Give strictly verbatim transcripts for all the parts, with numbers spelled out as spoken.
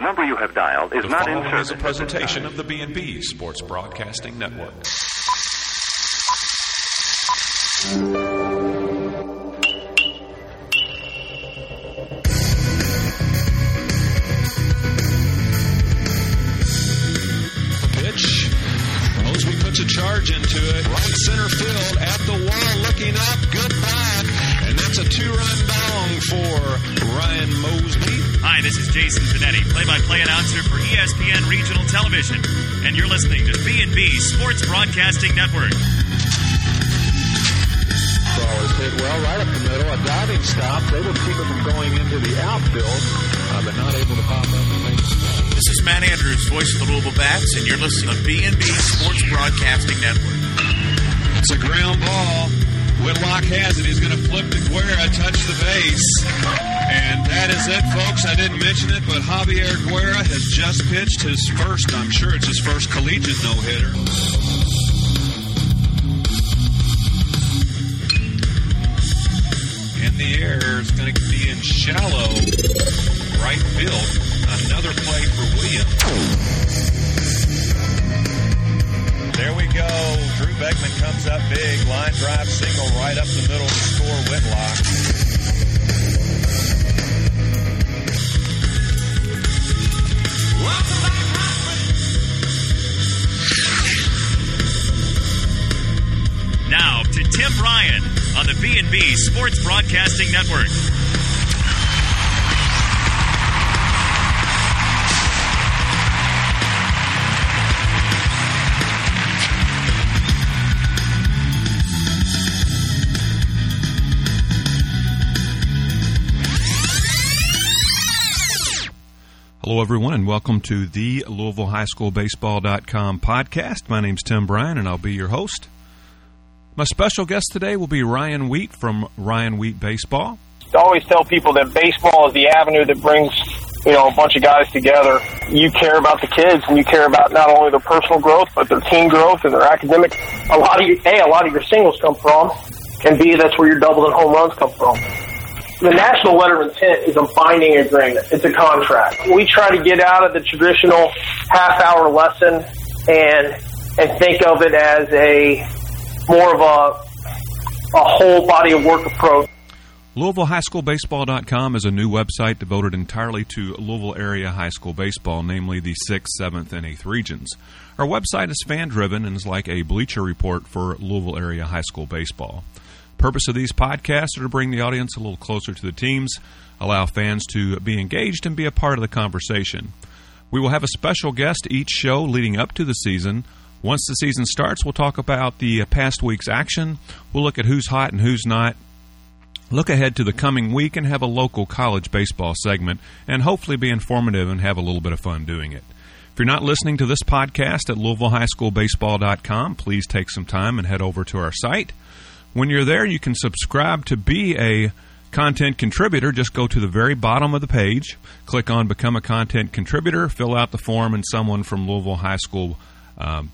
The number you have dialed is not in service. The following is a presentation of the B and B Sports Broadcasting Network. Pitch. Mosby puts a charge into it. Right center field at the wall, looking up. Good back. And that's a two-run ball for Ryan Mosby. Hi, this is Jason Benetti, play-by-play announcer for E S P N Regional Television, and you're listening to B and B Sports Broadcasting Network. Ball is hit well right up the middle, a diving stop. They will keep it from going into the outfield, uh, but not able to pop up and make the stop. This is Matt Andrews, voice of the Louisville Bats, and you're listening to B and B Sports Broadcasting Network. It's a ground ball. Whitlock has it. He's going to flip to Guerra, touch the base. And that is it, folks. I didn't mention it, but Javier Guerra has just pitched his first, I'm sure it's his first collegiate no-hitter. In the air, it's going to be in shallow right field. Another play for Williams. There we go. Drew Beckman comes up big. Line drive single right up the middle to score Whitlock. Now to Tim Bryan on the B and B Sports Broadcasting Network. Hello, everyone, and welcome to the Louisville High School Baseball dot com podcast. My name's Tim Bryan, and I'll be your host. My special guest today will be Ryan Wheat from Ryan Wheat Baseball. I always tell people that baseball is the avenue that brings, you know, a bunch of guys together. You care about the kids, and you care about not only their personal growth, but their team growth and their academic. A lot of your, A, a lot of your singles come from, and B, that's where your doubles and home runs come from. The national letter of intent is a binding agreement. It's a contract. We try to get out of the traditional half-hour lesson and and think of it as a more of a, a whole body of work approach. Louisville High School Baseball dot com is a new website devoted entirely to Louisville area high school baseball, namely the sixth, seventh, and eighth regions. Our website is fan-driven and is like a Bleacher Report for Louisville area high school baseball. Purpose of these podcasts are to bring the audience a little closer to the teams, allow fans to be engaged and be a part of the conversation. We will have a special guest each show leading up to the season. Once the season starts, we'll talk about the past week's action. We'll look at who's hot and who's not. Look ahead to the coming week and have a local college baseball segment and hopefully be informative and have a little bit of fun doing it. If you're not listening to this podcast at Louisville High School Baseball dot com, please take some time and head over to our site. When you're there, you can subscribe to be a content contributor. Just go to the very bottom of the page, click on Become a Content Contributor, fill out the form, and someone from Louisville High School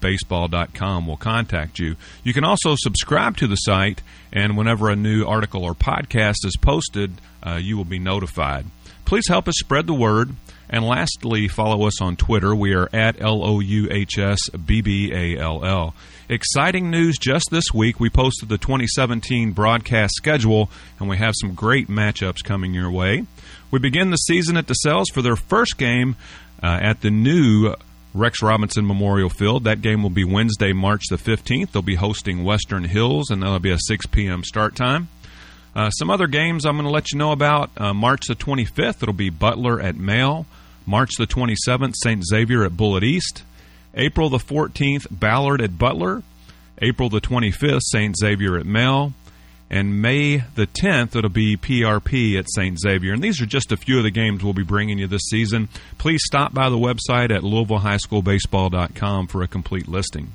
Baseball dot com will contact you. You can also subscribe to the site, and whenever a new article or podcast is posted, uh, you will be notified. Please help us spread the word. And lastly, follow us on Twitter. We are at L O U H S B B A L L. Exciting news just this week. We posted the twenty seventeen broadcast schedule, and we have some great matchups coming your way. We begin the season at DeSales for their first game uh, at the new Rex Robinson Memorial Field. That game will be Wednesday, March the fifteenth. They'll be hosting Western Hills, and that'll be a six p.m. start time. Uh, some other games I'm going to let you know about. Uh, March the twenty-fifth, it'll be Butler at Mail. March the twenty-seventh, Saint Xavier at Bullitt East. April the fourteenth, Ballard at Butler. April the twenty-fifth, Saint Xavier at Mail. And May the tenth, it'll be P R P at Saint Xavier. And these are just a few of the games we'll be bringing you this season. Please stop by the website at Louisville High School Baseball dot com for a complete listing.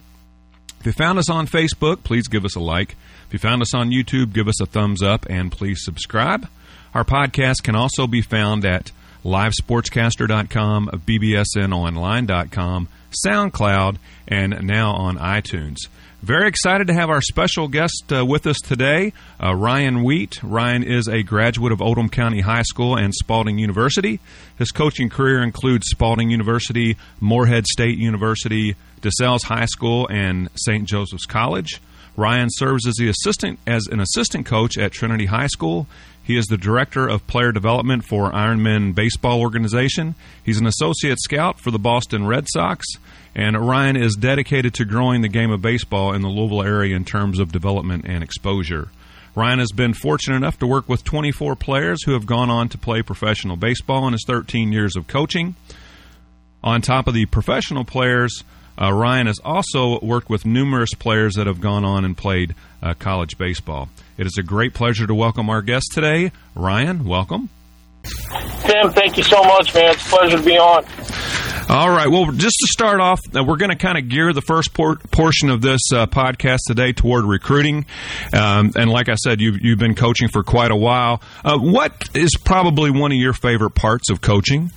If you found us on Facebook, please give us a like. If you found us on YouTube, give us a thumbs up and please subscribe. Our podcast can also be found at Live Sports Caster dot com, B B S N Online dot com, SoundCloud, and now on iTunes. Very excited to have our special guest uh, with us today, uh, Ryan Wheat. Ryan is a graduate of Oldham County High School and Spalding University. His coaching career includes Spalding University, Moorhead State University, DeSales High School, and Saint Joseph's College. Ryan serves as the assistant as an assistant coach at Trinity High School. He is the director of player development for Ironman Baseball Organization. He's an associate scout for the Boston Red Sox. And Ryan is dedicated to growing the game of baseball in the Louisville area in terms of development and exposure. Ryan has been fortunate enough to work with twenty-four players who have gone on to play professional baseball in his thirteen years of coaching. On top of the professional players, Uh, Ryan has also worked with numerous players that have gone on and played uh, college baseball. It is a great pleasure to welcome our guest today. Ryan, welcome. Tim, thank you so much, man. It's a pleasure to be on. All right. Well, just to start off, uh, we're going to kind of gear the first por- portion of this uh, podcast today toward recruiting. Um, and like I said, you've, you've been coaching for quite a while. Uh, what is probably one of your favorite parts of coaching?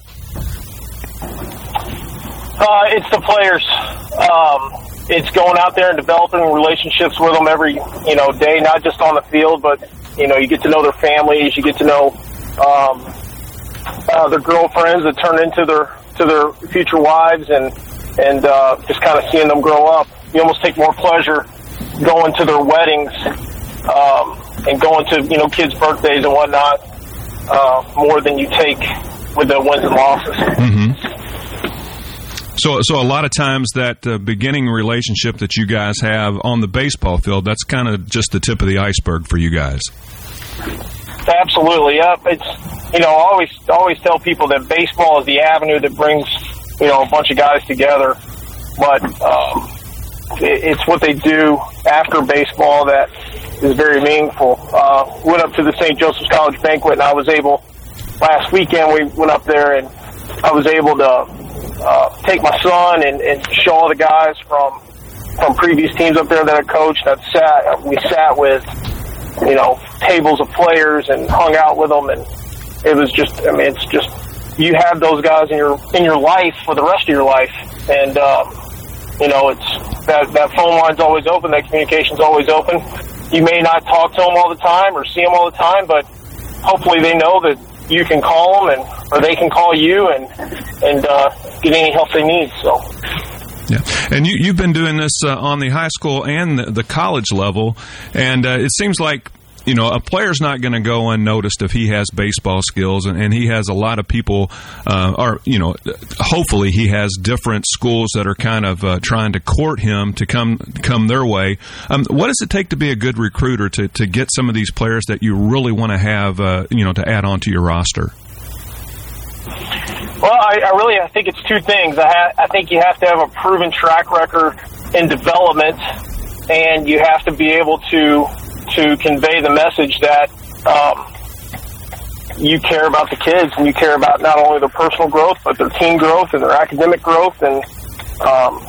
Uh, it's the players. Um, it's going out there and developing relationships with them every, you know, day, not just on the field, but, you know, you get to know their families, you get to know um, uh, their girlfriends that turn into their to their future wives, and and uh, just kind of seeing them grow up. You almost take more pleasure going to their weddings um, and going to, you know, kids' birthdays and whatnot uh, more than you take with the wins and losses. Mm-hmm. So so a lot of times that uh, beginning relationship that you guys have on the baseball field, that's kind of just the tip of the iceberg for you guys. Absolutely. Yep. It's, you know, I always, always tell people that baseball is the avenue that brings, you know, a bunch of guys together. But um, it, it's what they do after baseball that is very meaningful. Uh, went up to the Saint Joseph's College banquet, and I was able, last weekend we went up there, and I was able to Uh, take my son and, and show all the guys from from previous teams up there that I coached. That sat we sat with, you know, tables of players and hung out with them, and it was just, I mean, it's just, you have those guys in your in your life for the rest of your life, and um, you know, it's that that phone line's always open, that communication's always open. You may not talk to them all the time or see them all the time, but hopefully they know that you can call them, and or they can call you, and and uh, get any help they need. So, yeah, and you you've been doing this uh, on the high school and the, the college level, and uh, it seems like, you know, a player's not going to go unnoticed if he has baseball skills, and, and he has a lot of people, uh, or, you know, hopefully he has different schools that are kind of uh, trying to court him to come come their way. Um, what does it take to be a good recruiter to, to get some of these players that you really want to have, uh, you know, to add on to your roster? Well, I, I really I think it's two things. I, ha- I think you have to have a proven track record in development, and you have to be able to to convey the message that um, you care about the kids, and you care about not only their personal growth, but their team growth and their academic growth. And, um,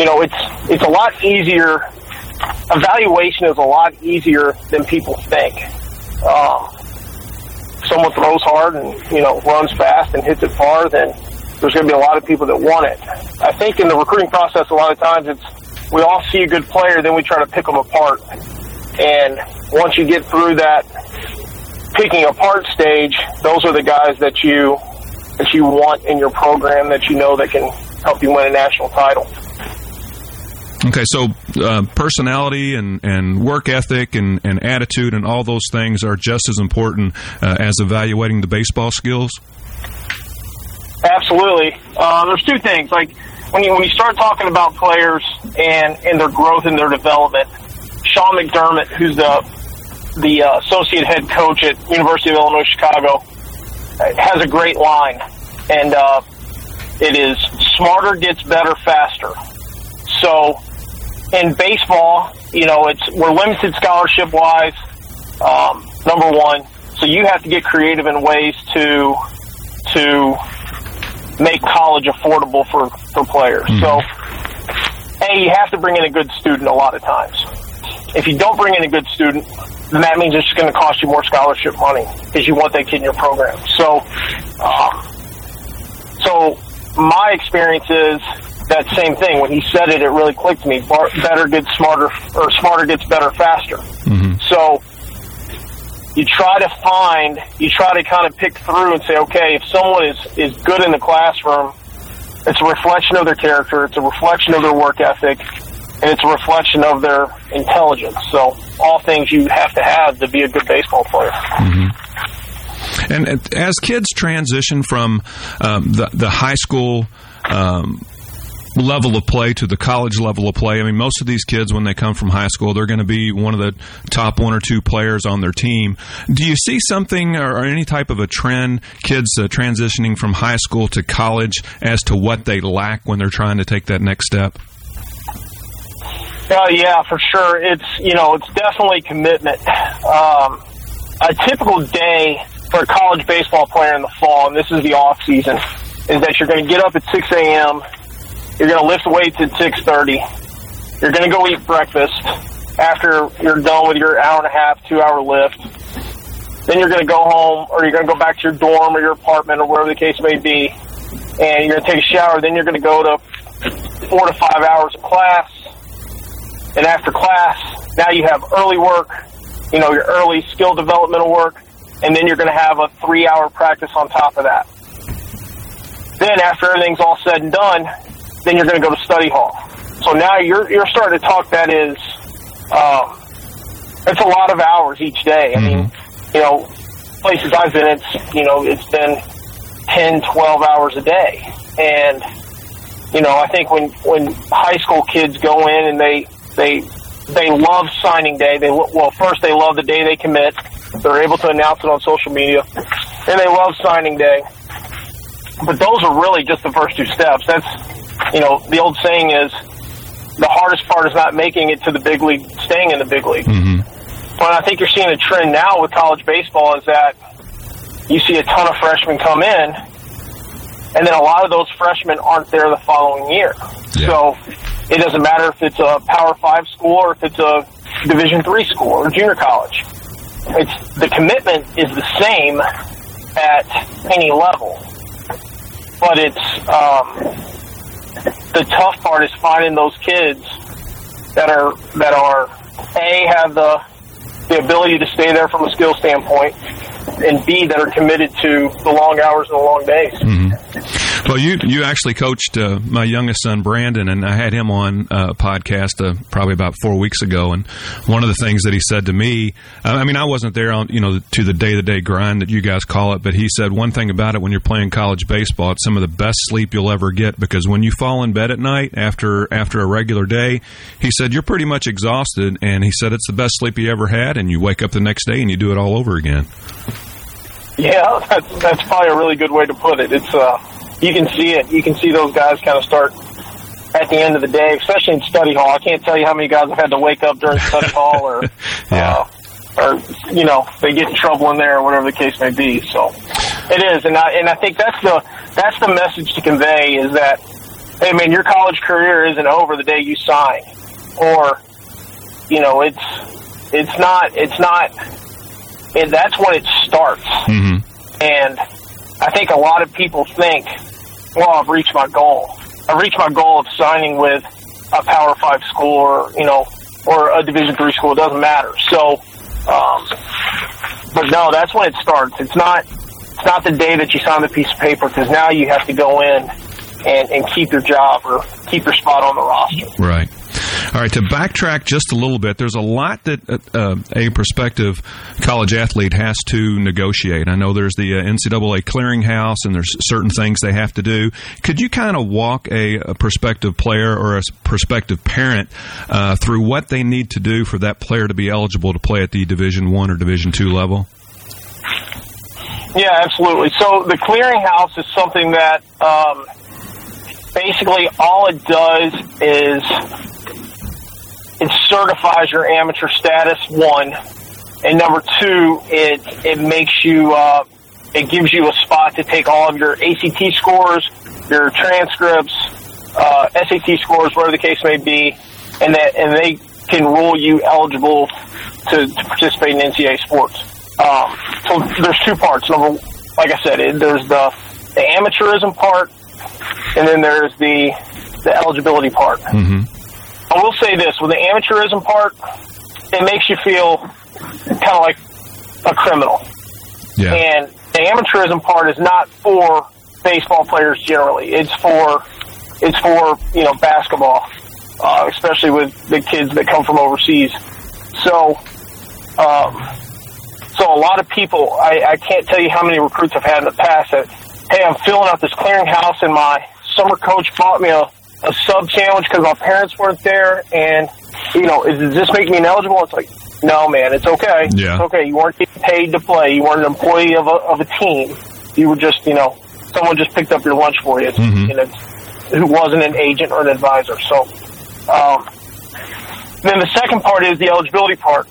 you know, it's it's a lot easier. Evaluation is a lot easier than people think. Um, someone throws hard and, you know, runs fast and hits it far, then there's going to be a lot of people that want it. I think in the recruiting process, a lot of times it's, we all see a good player, then we try to pick them apart. And once you get through that picking apart stage, those are the guys that you that you want in your program, that you know that can help you win a national title. Okay, so uh, personality and, and work ethic and, and attitude and all those things are just as important uh, as evaluating the baseball skills? Absolutely. Uh, there's two things. Like when you, when you start talking about players and, and their growth and their development, Sean McDermott, who's the the uh, associate head coach at University of Illinois Chicago, has a great line, and uh, it is smarter gets better faster. So in baseball, you know, it's we're limited scholarship wise, um, number one. So you have to get creative in ways to to make college affordable for for players. Mm-hmm. So, A, you have to bring in a good student a lot of times. If you don't bring in a good student, then that means it's going to cost you more scholarship money because you want that kid in your program. So, um, so my experience is that same thing. When he said it, it really clicked to me. Bar- better gets smarter, or smarter gets better faster. Mm-hmm. So you try to find, you try to kind of pick through and say, okay, if someone is, is good in the classroom, it's a reflection of their character, it's a reflection of their work ethic, and it's a reflection of their intelligence. So all things you have to have to be a good baseball player. Mm-hmm. And as kids transition from um, the, the high school um, level of play to the college level of play, I mean, most of these kids, when they come from high school, they're going to be one of the top one or two players on their team. Do you see something or any type of a trend, kids uh, transitioning from high school to college, as to what they lack when they're trying to take that next step? Uh, yeah, for sure. It's, you know, it's definitely commitment. Um, a typical day for a college baseball player in the fall, and this is the off season, is that you're going to get up at six a.m., you're going to lift weights at six thirty. You're going to go eat breakfast after you're done with your hour and a half, two-hour lift. Then you're going to go home, or you're going to go back to your dorm or your apartment or wherever the case may be, and you're going to take a shower. Then you're going to go to four to five hours of class. And after class, now you have early work, you know, your early skill developmental work, and then you're going to have a three-hour practice on top of that. Then after everything's all said and done, then you're going to go to study hall. So now you're you're starting to talk, that is, um, it's a lot of hours each day. I mean, you know, places I've been, it's, you know, it's been ten, twelve hours a day. And, you know, I think when, when high school kids go in and they, they they love signing day, they well, first they love the day they commit. They're able to announce it on social media. And they love signing day. But those are really just the first two steps. That's, you know, the old saying is the hardest part is not making it to the big league, staying in the big league. Mm-hmm. But I think you're seeing a trend now with college baseball is that you see a ton of freshmen come in, and then a lot of those freshmen aren't there the following year. Yeah. So it doesn't matter if it's a Power Five school or if it's a Division Three school or junior college. It's the commitment is the same at any level, but it's um, the tough part is finding those kids that are that are A, have the the ability to stay there from a skill standpoint, and B, that are committed to the long hours and the long days. Mm-hmm. Well, you you actually coached uh, my youngest son, Brandon, and I had him on a podcast uh, probably about four weeks ago, and one of the things that he said to me, I mean, I wasn't there on, you know, to the day-to-day grind that you guys call it, but he said one thing about it when you're playing college baseball, it's some of the best sleep you'll ever get, because when you fall in bed at night after, after a regular day, he said, you're pretty much exhausted, and he said it's the best sleep he ever had, and you wake up the next day and you do it all over again. Yeah, that's, that's probably a really good way to put it. It's uh, you can see it. You can see those guys kind of start at the end of the day, especially in study hall. I can't tell you how many guys have had to wake up during study hall, or yeah. uh, or you know, they get in trouble in there, or whatever the case may be. So it is, and I and I think that's the that's the message to convey is that, hey man, your college career isn't over the day you sign, or you know, it's it's not it's not. And that's when it starts. Mm-hmm. And I think a lot of people think, well, I've reached my goal. I've reached my goal of signing with a Power Five school or, you know, or a Division Three school. It doesn't matter. So, um, but no, that's when it starts. It's not, it's not the day that you sign the piece of paper, because now you have to go in and, and keep your job or keep your spot on the roster. Right. All right, to backtrack just a little bit, there's a lot that uh, a prospective college athlete has to negotiate. I know there's the N C double A Clearinghouse, and there's certain things they have to do. Could you kind of walk a, a prospective player or a prospective parent uh, through what they need to do for that player to be eligible to play at the Division One or Division Two level? Yeah, absolutely. So the Clearinghouse is something that um, basically all it does is it certifies your amateur status, one, and number two, it it makes you, uh, it gives you a spot to take all of your A C T scores, your transcripts, uh, S A T scores, whatever the case may be, and that and they can rule you eligible to, to participate in N C double A sports. Um, so there's two parts. Number, like I said, it, there's the the amateurism part, and then there's the the eligibility part. Mm-hmm. I will say this, with the amateurism part, it makes you feel kind of like a criminal. Yeah. And the amateurism part is not for baseball players generally. It's for it's for you know basketball, uh, especially with the kids that come from overseas. So, um, so a lot of people. I, I can't tell you how many recruits I've had in the past that, hey, I'm filling out this clearinghouse, and my summer coach bought me a, a sub sandwich because my parents weren't there, and you know, is, does this make me ineligible? It's like, no, man, it's okay. Yeah. It's okay. You weren't getting paid to play. You weren't an employee of a, of a team. You were just, you know, someone just picked up your lunch for you, mm-hmm. and it's, who wasn't an agent or an advisor. So um, then the second part is the eligibility part.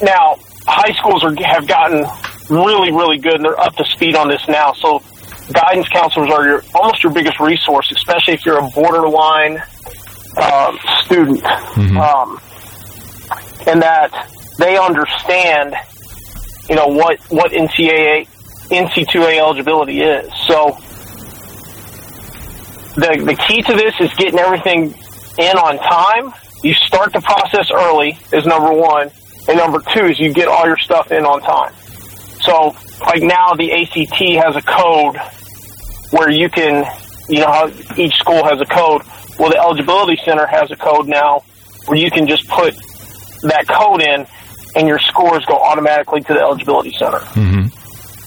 Now, high schools are, have gotten really, really good, and they're up to speed on this now. So guidance counselors are your, almost your biggest resource, especially if you're a borderline um, student. Mm-hmm. Um and that they understand, you know, what, what N C A A, N C double A eligibility is. So the the key to this is getting everything in on time. You start the process early is number one. And number two is you get all your stuff in on time. So, like now the A C T has a code where you can, you know, how each school has a code. Well, the Eligibility Center has a code now where you can just put that code in, and your scores go automatically to the Eligibility Center. Mm-hmm.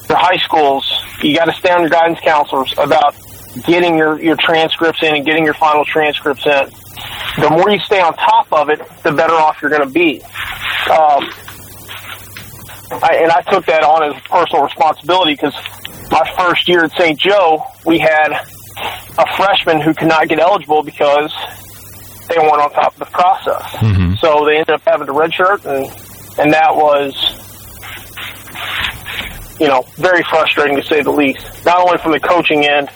For high schools, you got to stay on your guidance counselors about getting your, your transcripts in and getting your final transcripts in. The more you stay on top of it, the better off you're going to be. Um, I, and I took that on as personal responsibility because my first year at Saint Joe, we had a freshman who could not get eligible because they weren't on top of the process. Mm-hmm. So they ended up having to redshirt, and and that was, you know, very frustrating to say the least. Not only from the coaching end,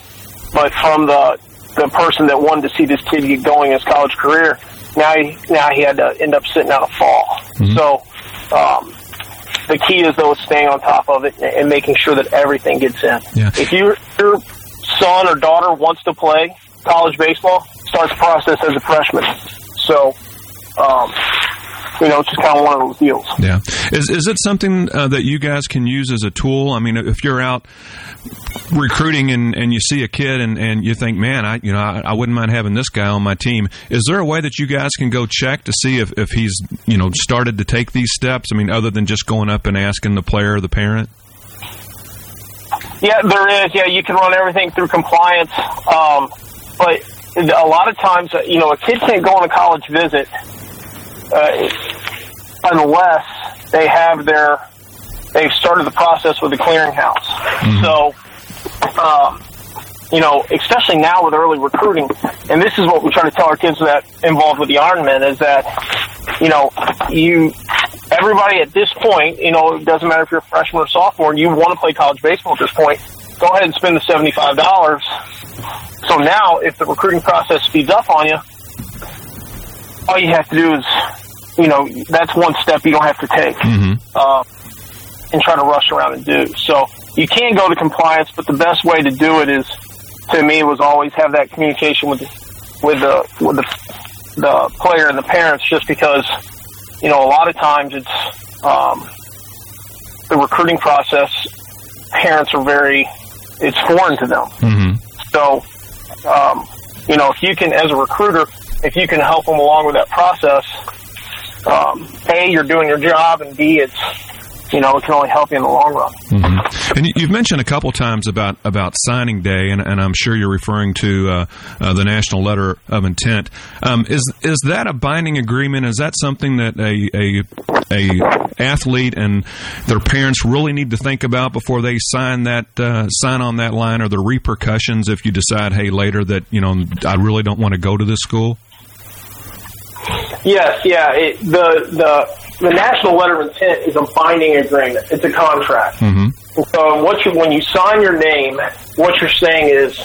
but from the the person that wanted to see this kid get going in his college career. Now he now he had to end up sitting out a fall. Mm-hmm. So um, the key is though is staying on top of it and making sure that everything gets in. Yeah. If your your son or daughter wants to play college baseball, starts the process as a freshman. So, um, you know, it's just kind of one of those deals. Yeah. Is is it something uh, that you guys can use as a tool? I mean, if you're out recruiting and, and you see a kid and, and you think, man, I you know, I, I wouldn't mind having this guy on my team. Is there a way that you guys can go check to see if, if he's, you know, started to take these steps? I mean, other than just going up and asking the player or the parent? Yeah, there is. Yeah, you can run everything through compliance. Um, but a lot of times, you know, a kid can't go on a college visit uh, unless they have their, they've started the process with the clearinghouse. Mm-hmm. So, um, you know, especially now with early recruiting, and this is what we try to tell our kids that involved with the Ironman is that, you know, you, everybody at this point, you know, it doesn't matter if you're a freshman or sophomore, and you want to play college baseball at this point, go ahead and spend the seventy-five dollars. So now, if the recruiting process speeds up on you, all you have to do is, you know, that's one step you don't have to take, mm-hmm. uh, and try to rush around and do. So you can go to compliance, but the best way to do it is, to me, was always have that communication with with the with the, the player and the parents, just because, you know, a lot of times it's um, the recruiting process. Parents are very, it's foreign to them. Mm-hmm. So, um, you know, if you can, as a recruiter, if you can help them along with that process, um, A, you're doing your job, and B, it's, you know, it can only help you in the long run. Mm-hmm. And you've mentioned a couple times about, about signing day, and, and I'm sure you're referring to uh, uh, the National Letter of Intent. Um, is is that a binding agreement? Is that something that a, a, a athlete and their parents really need to think about before they sign that uh, sign on that line, or the repercussions if you decide, hey, later that, you know, I really don't want to go to this school? Yes, yeah. It, the the the National Letter of Intent is a binding agreement. It's a contract. Mm-hmm. So what you, when you sign your name, what you're saying is,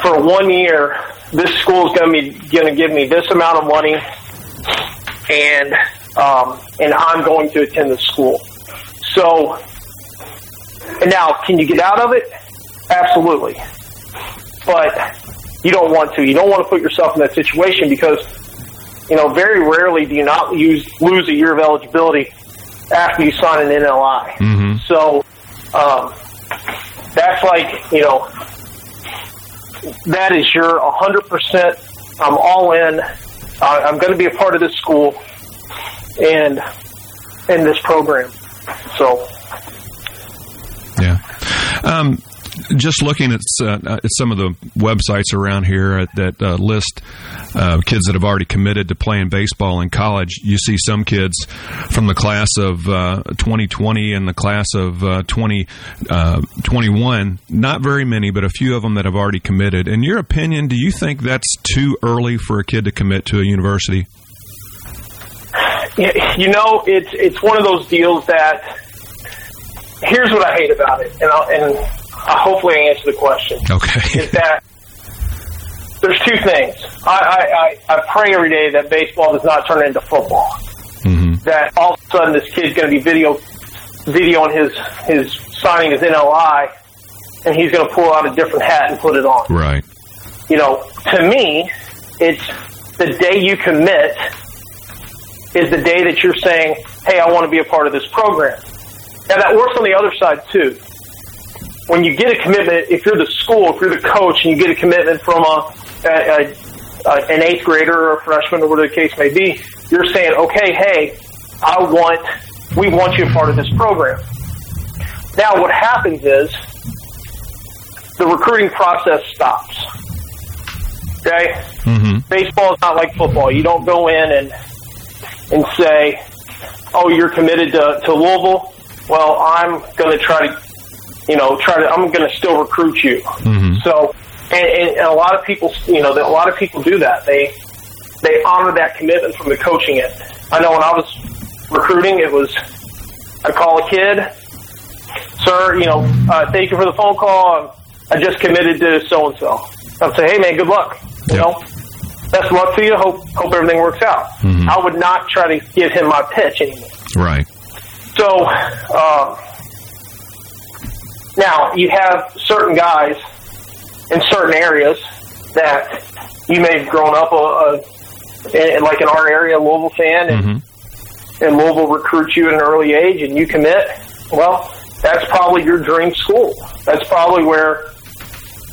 for one year, this school is going to be going to give me this amount of money, and um, and I'm going to attend the school. So now, can you get out of it? Absolutely. But You don't want to. You don't want to put yourself in that situation because, you know, very rarely do you not use, lose a year of eligibility after you sign an N L I. Mm-hmm. So um, that's like, you know, that is your one hundred percent, I'm all in, I, I'm going to be a part of this school and in this program. So, yeah. Um, just looking at, uh, at some of the websites around here that uh, list uh, kids that have already committed to playing baseball in college, you see some kids from the class of uh, twenty twenty and the class of uh, twenty twenty-one, not very many, but a few of them that have already committed. In your opinion, do you think that's too early for a kid to commit to a university? You know, it's it's one of those deals that, here's what I hate about it, and I'll, and I'll hopefully I answer the question. Okay. Is that there's two things. I, I, I, I pray every day that baseball does not turn into football. Mm-hmm. That all of a sudden this kid's going to be video videoing his, his signing his N L I, and he's going to pull out a different hat and put it on. Right. You know, to me, it's the day you commit is the day that you're saying, hey, I want to be a part of this program. Now, that works on the other side, too. When you get a commitment, if you're the school, if you're the coach, and you get a commitment from a, a, a an eighth grader or a freshman or whatever the case may be, you're saying, okay, hey, I want, we want you a part of this program. Now, what happens is the recruiting process stops. Okay? Mm-hmm. Baseball is not like football. You don't go in and and say, oh, you're committed to, to Louisville, well, I'm going to try to, you know, try to, I'm going to still recruit you. Mm-hmm. So, and, and a lot of people, you know, a lot of people do that. They they honor that commitment from the coaching end. I know when I was recruiting, it was, I call a kid, sir, you know, uh, thank you for the phone call. I just committed to so-and-so. I'd say, hey, man, good luck, you yep. know. Best of luck to you. Hope hope everything works out. Mm-hmm. I would not try to give him my pitch anymore. Right. So, um, now, you have certain guys in certain areas that you may have grown up, a, a, in, like in our area, a Louisville fan, and, mm-hmm. and Louisville recruits you at an early age, and you commit. Well, that's probably your dream school. That's probably where,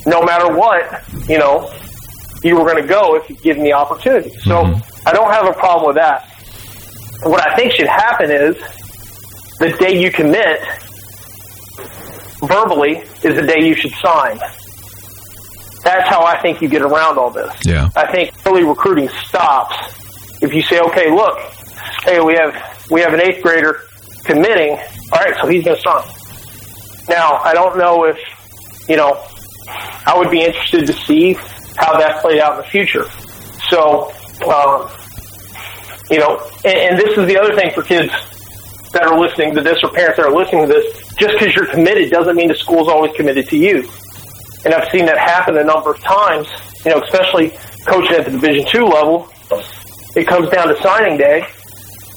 no matter what, you know, you were going to go if you give them the opportunity. So mm-hmm. I don't have a problem with that. What I think should happen is the day you commit verbally is the day you should sign. That's how I think you get around all this. Yeah. I think early recruiting stops if you say, okay, look, hey, we have we have an eighth grader committing. All right, so he's going to sign. Now, I don't know if, you know, I would be interested to see how that played out in the future. So, um, you know, and, and this is the other thing for kids that are listening to this or parents that are listening to this, just because you're committed doesn't mean the school's always committed to you. And I've seen that happen a number of times, you know, especially coaching at the Division two level. It comes down to signing day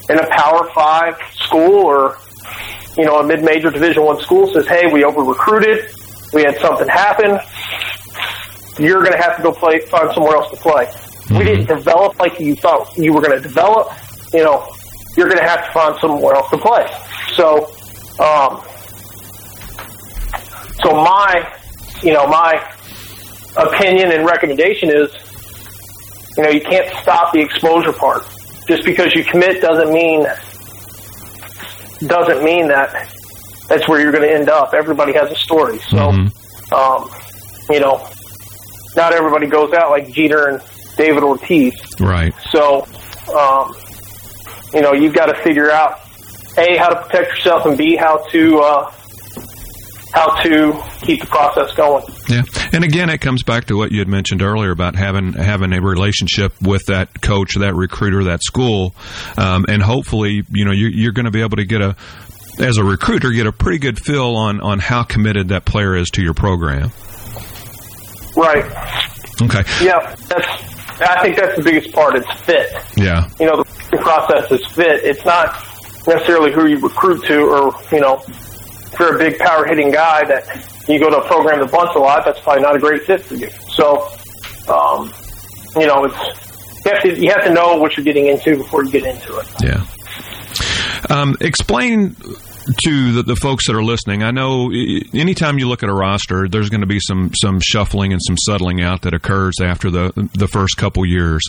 and a Power five school or, you know, a mid-major Division one school says, hey, we over-recruited, we had something happen, you're going to have to go play, find somewhere else to play. Mm-hmm. We didn't develop like you thought you were going to develop. You know, you're going to have to find somewhere else to play. So, um, so my, you know, my opinion and recommendation is, you know, you can't stop the exposure part. Just because you commit doesn't mean doesn't mean that that's where you're going to end up. Everybody has a story. So, mm-hmm. um, you know. Not everybody goes out like Jeter and David Ortiz. Right. So, um, you know, you've got to figure out, A, how to protect yourself, and B, how to uh, how to keep the process going. Yeah. And again, it comes back to what you had mentioned earlier about having having a relationship with that coach, that recruiter, that school, um, and hopefully, you know, you're, you're going to be able to get a, as a recruiter, get a pretty good feel on, on how committed that player is to your program. Right. Okay. Yeah, that's. I think that's the biggest part. It's fit. Yeah. You know, the process is fit. It's not necessarily who you recruit to, or you know, if you're a big power hitting guy that you go to a program that bunts a lot, that's probably not a great fit for you. So, you know, it's you have to you have to know what you're getting into before you get into it. Yeah. Um, explain to the, the folks that are listening, I know anytime you look at a roster, there's going to be some, some shuffling and some settling out that occurs after the the first couple years.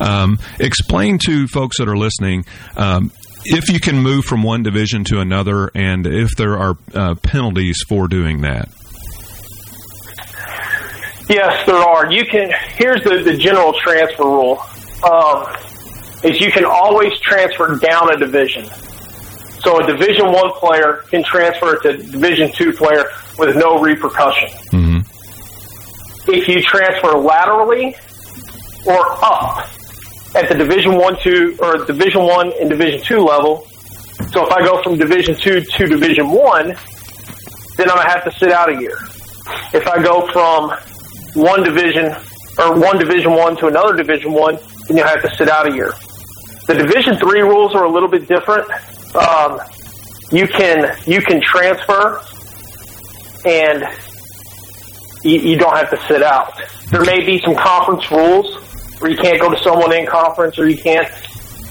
Um, explain to folks that are listening, um, if you can move from one division to another and if there are uh, penalties for doing that. Yes, there are. You can. Here's the, the general transfer rule. Um, is you can always transfer down a division. So a Division One player can transfer to a Division Two player with no repercussion. Mm-hmm. If you transfer laterally or up at the Division One, Two, or Division One and Division Two level, so if I go from Division Two to Division One, then I'm gonna have to sit out a year. If I go from one division or one Division One to another Division One, then you'll have to sit out a year. The Division Three rules are a little bit different. Um, you can you can transfer, and you, you don't have to sit out. There may be some conference rules where you can't go to someone in conference, or you can't,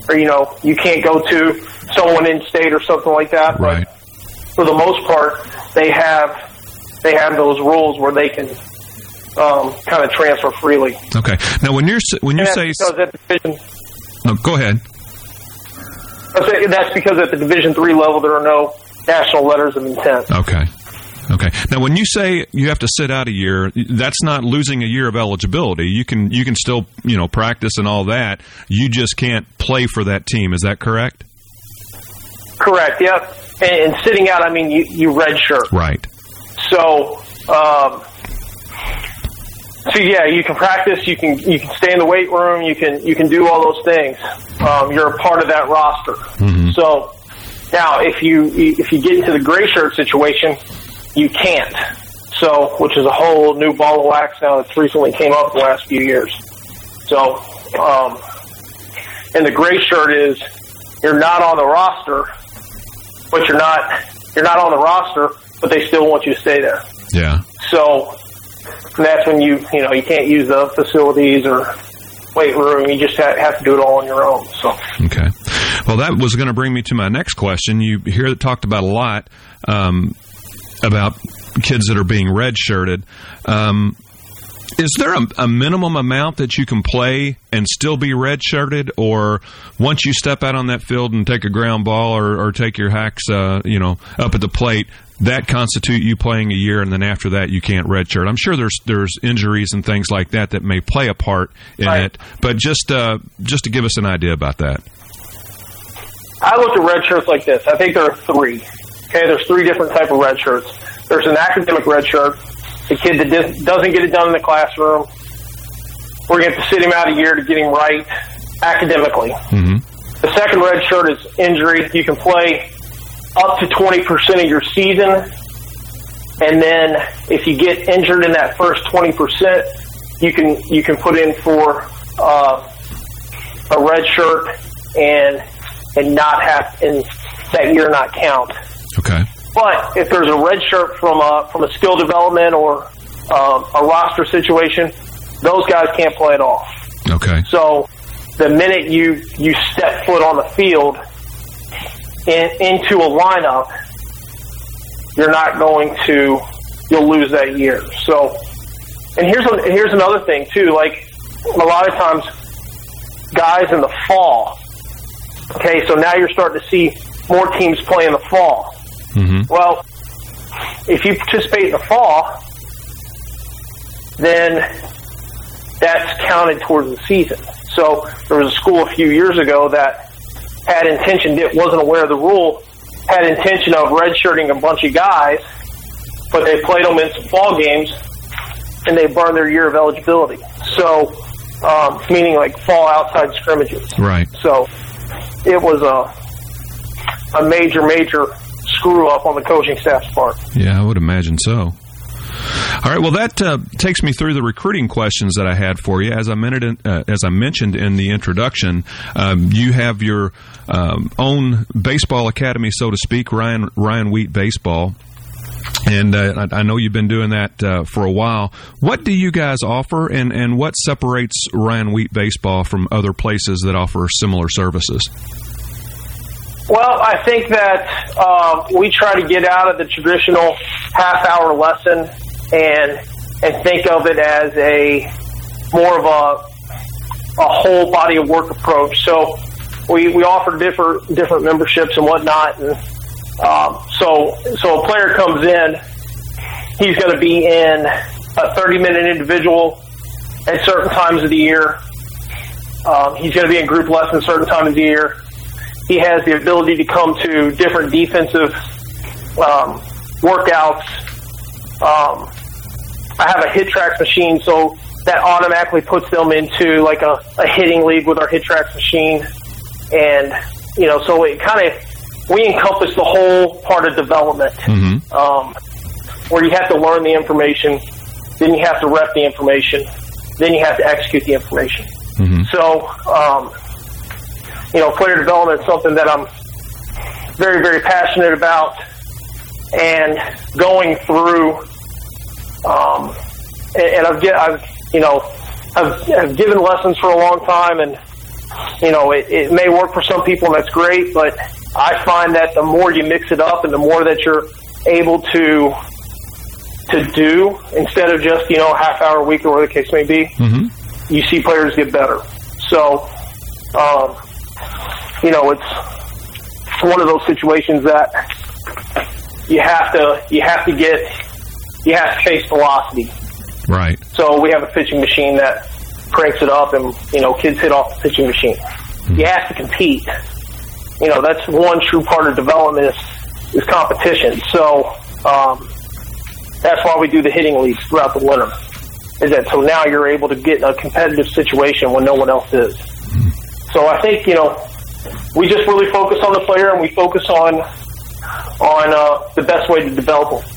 or you know, you can't go to someone in state or something like that. Right. But for the most part, they have they have those rules where they can um, kind of transfer freely. Okay. Now, when you're when you say, oh, go ahead. That's because at the Division three level, there are no national letters of intent. Okay. Okay. Now, when you say you have to sit out a year, that's not losing a year of eligibility. You can you can still, you know, practice and all that. You just can't play for that team. Is that correct? Correct, yep. And, and sitting out, I mean, you, you redshirt. Right. So, um, so yeah, you can practice, you can you can stay in the weight room, you can you can do all those things. Um, you're a part of that roster. Mm-hmm. So now, if you if you get into the gray shirt situation, you can't. So, which is a whole new ball of wax now that's recently came up in the last few years. So, um, and the gray shirt is you're not on the roster, but you're not you're not on the roster, but they still want you to stay there. Yeah. So. And that's when you, you know, you can't use the facilities or weight room. You just have to do it all on your own. So. Okay. Well, that was going to bring me to my next question. You hear it talked about a lot um, about kids that are being redshirted. Um, is there a, a minimum amount that you can play and still be redshirted? Or once you step out on that field and take a ground ball or, or take your hacks, uh, you know, up at the plate, that constitute you playing a year, and then after that you can't redshirt? I'm sure there's there's injuries and things like that that may play a part in right. it, but just uh, just to give us an idea about that. I looked at redshirts like this. I think there are three. Okay, there's three different type of redshirts. There's an academic redshirt, the kid that dis- doesn't get it done in the classroom. We're going to have to sit him out a year to get him right academically. Mm-hmm. The second redshirt is injury. You can play up to twenty percent of your season, and then if you get injured in that first twenty percent, you can you can put in for uh, a red shirt and and not have and that year not count. Okay. But if there's a red shirt from a from a skill development or um, a roster situation, those guys can't play at all. Okay. So the minute you you step foot on the field. In, into a lineup, you're not going to you'll lose that year. So, and here's a, here's another thing too. Like a lot of times, guys in the fall. Okay, so now you're starting to see more teams play in the fall. Mm-hmm. Well, if you participate in the fall, then that's counted towards the season. So there was a school a few years ago that. Had intention, it wasn't aware of the rule, had intention of redshirting a bunch of guys, but they played them in some ball games, and they burned their year of eligibility. So, um, meaning like fall outside scrimmages. Right. So, it was a, a major, major screw-up on the coaching staff's part. Yeah, I would imagine so. All right, well, that uh, takes me through the recruiting questions that I had for you. As I mentioned, uh, as I mentioned in the introduction, um, you have your um, own baseball academy, so to speak, Ryan Ryan Wheat Baseball. And uh, I know you've been doing that uh, for a while. What do you guys offer, and, and what separates Ryan Wheat Baseball from other places that offer similar services? Well, I think that uh, we try to get out of the traditional half-hour lesson and and think of it as a more of a a whole body of work approach. So we, we offer different different memberships and whatnot, and um, so so a player comes in, he's going to be in a thirty-minute individual at certain times of the year. Um, he's going to be in group lessons certain times of the year. He has the ability to come to different defensive um, workouts. Um, I have a HitTracks machine, so that automatically puts them into like a, a hitting league with our HitTracks machine. And, you know, so it kind of, we encompass the whole part of development, mm-hmm. um, where you have to learn the information, then you have to rep the information, then you have to execute the information. Mm-hmm. So, um, You know, player development is something that I'm very, very passionate about, and going through, um, and, and I've, get, I've, you know, I've, I've given lessons for a long time, and, you know, it, it may work for some people, and that's great, but I find that the more you mix it up and the more that you're able to to do, instead of just, you know, half hour a week or whatever the case may be, mm-hmm. you see players get better. So, um, you know, it's one of those situations that you have to you have to get you have to chase velocity. Right. So we have a pitching machine that cranks it up, and you know, kids hit off the pitching machine. Mm-hmm. You have to compete. You know, that's one true part of development is, is competition. So um, that's why we do the hitting leagues throughout the winter. Is that so now you're able to get in a competitive situation when no one else is. Mm-hmm. So I think, you know, we just really focus on the player, and we focus on on uh, the best way to develop them.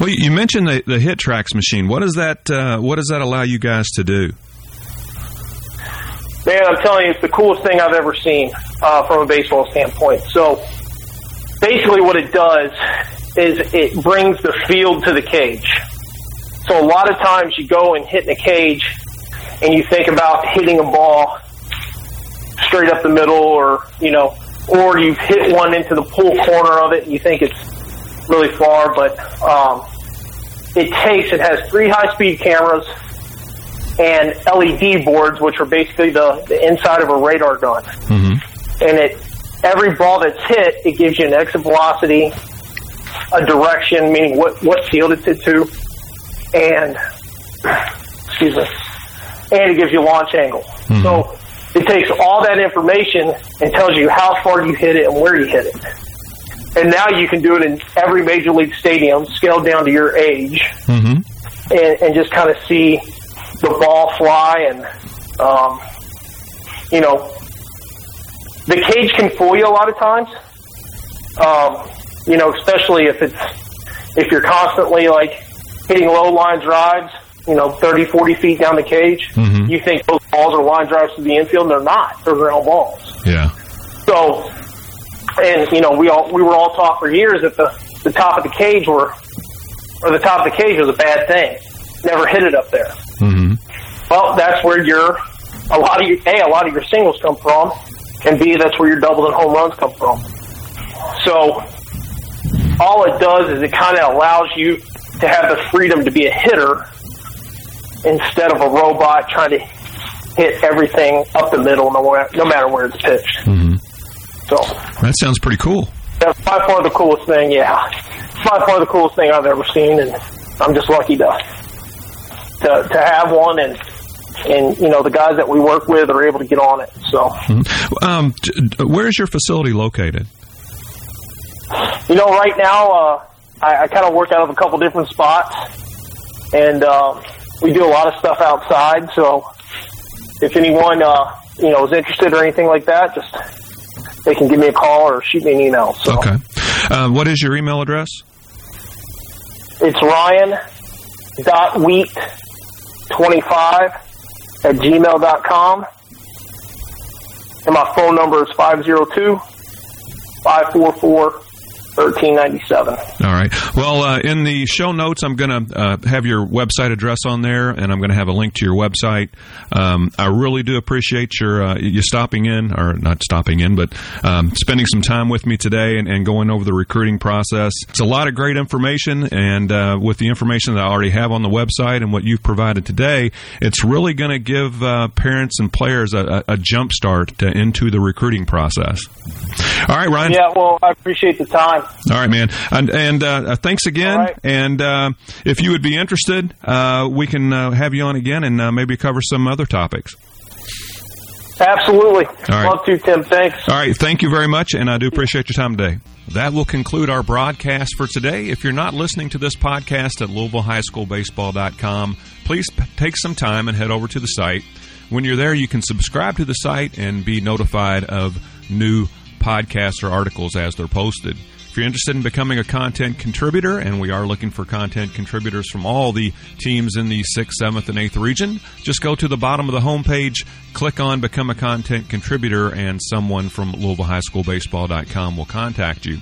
Well, you mentioned the, the HitTracks machine. What does that uh, What does that allow you guys to do? Man, I'm telling you, it's the coolest thing I've ever seen uh, from a baseball standpoint. So, basically, what it does is it brings the field to the cage. So, a lot of times you go and hit in a cage, and you think about hitting a ball straight up the middle, or you know, or you've hit one into the pool corner of it and you think it's really far, but um, it takes it has three high-speed cameras and L E D boards, which are basically the, the inside of a radar gun, mm-hmm. and it every ball that's hit, it gives you an exit velocity, a direction, meaning what what field it's hit to, and excuse me, and it gives you launch angle. Mm-hmm. So it takes all that information and tells you how far you hit it and where you hit it. And now you can do it in every major league stadium, scaled down to your age, mm-hmm. and, and just kind of see the ball fly. And, um, you know, the cage can fool you a lot of times, um, you know, especially if it's if you're constantly, like, hitting low line drives, you know, thirty, forty feet down the cage, mm-hmm. you think those balls are line drives to the infield, and they're not. They're ground balls. Yeah. So, and, you know, we all we were all taught for years that the, the top of the cage were, or the top of the cage was a bad thing. Never hit it up there. Mm-hmm. Well, that's where your, a lot of your, A, a lot of your singles come from, and B, that's where your doubles and home runs come from. So, all it does is it kind of allows you to have the freedom to be a hitter instead of a robot trying to hit everything up the middle, no matter where it's pitched. Mm-hmm. So that sounds pretty cool. That's by far the coolest thing, yeah. It's by far the coolest thing I've ever seen, and I'm just lucky to to, to have one, and and you know, the guys that we work with are able to get on it. So, mm-hmm. um, where is your facility located? You know, right now uh, I, I kind of work out of a couple different spots, and. Uh, We do a lot of stuff outside, so if anyone, uh, you know, is interested or anything like that, just they can give me a call or shoot me an email. So. Okay. Uh, what is your email address? It's ryan dot wheat twenty-five at gmail dot com, and my phone number is five oh two, five four four, thirteen ninety-seven. All right. Well, uh, in the show notes, I'm going to uh, have your website address on there, and I'm going to have a link to your website. Um, I really do appreciate your uh, you stopping in, or not stopping in, but um, spending some time with me today and, and going over the recruiting process. It's a lot of great information, and uh, with the information that I already have on the website and what you've provided today, it's really going to give uh, parents and players a, a jump start to, into the recruiting process. All right, Ryan. Yeah, well, I appreciate the time. All right, man. And, and uh, thanks again. Right. And uh, if you would be interested, uh, we can uh, have you on again and uh, maybe cover some other topics. Absolutely. All right. Love to, Tim. Thanks. All right. Thank you very much, and I do appreciate your time today. That will conclude our broadcast for today. If you're not listening to this podcast at Louisville High School Baseball dot com, please p- take some time and head over to the site. When you're there, you can subscribe to the site and be notified of new podcasts or articles as they're posted. If you're interested in becoming a content contributor, and we are looking for content contributors from all the teams in the sixth, seventh, and eighth region, just go to the bottom of the homepage, click on Become a Content Contributor, and someone from Louisville High School Baseball dot com will contact you.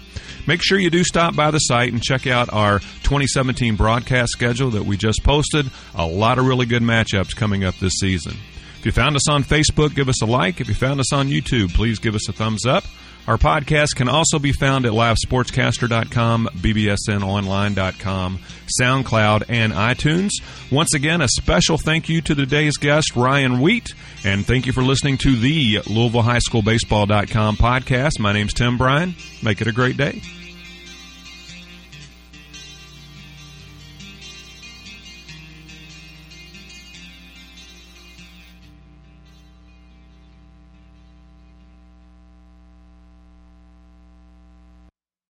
Make sure you do stop by the site and check out our twenty seventeen broadcast schedule that we just posted. A lot of really good matchups coming up this season. If you found us on Facebook, give us a like. If you found us on YouTube, please give us a thumbs up. Our podcast can also be found at Live Sports Caster dot com, B B S N Online dot com, SoundCloud, and iTunes. Once again, a special thank you to today's guest, Ryan Wheat, and thank you for listening to the Louisville High School Baseball dot com podcast. My name's Tim Bryan. Make it a great day.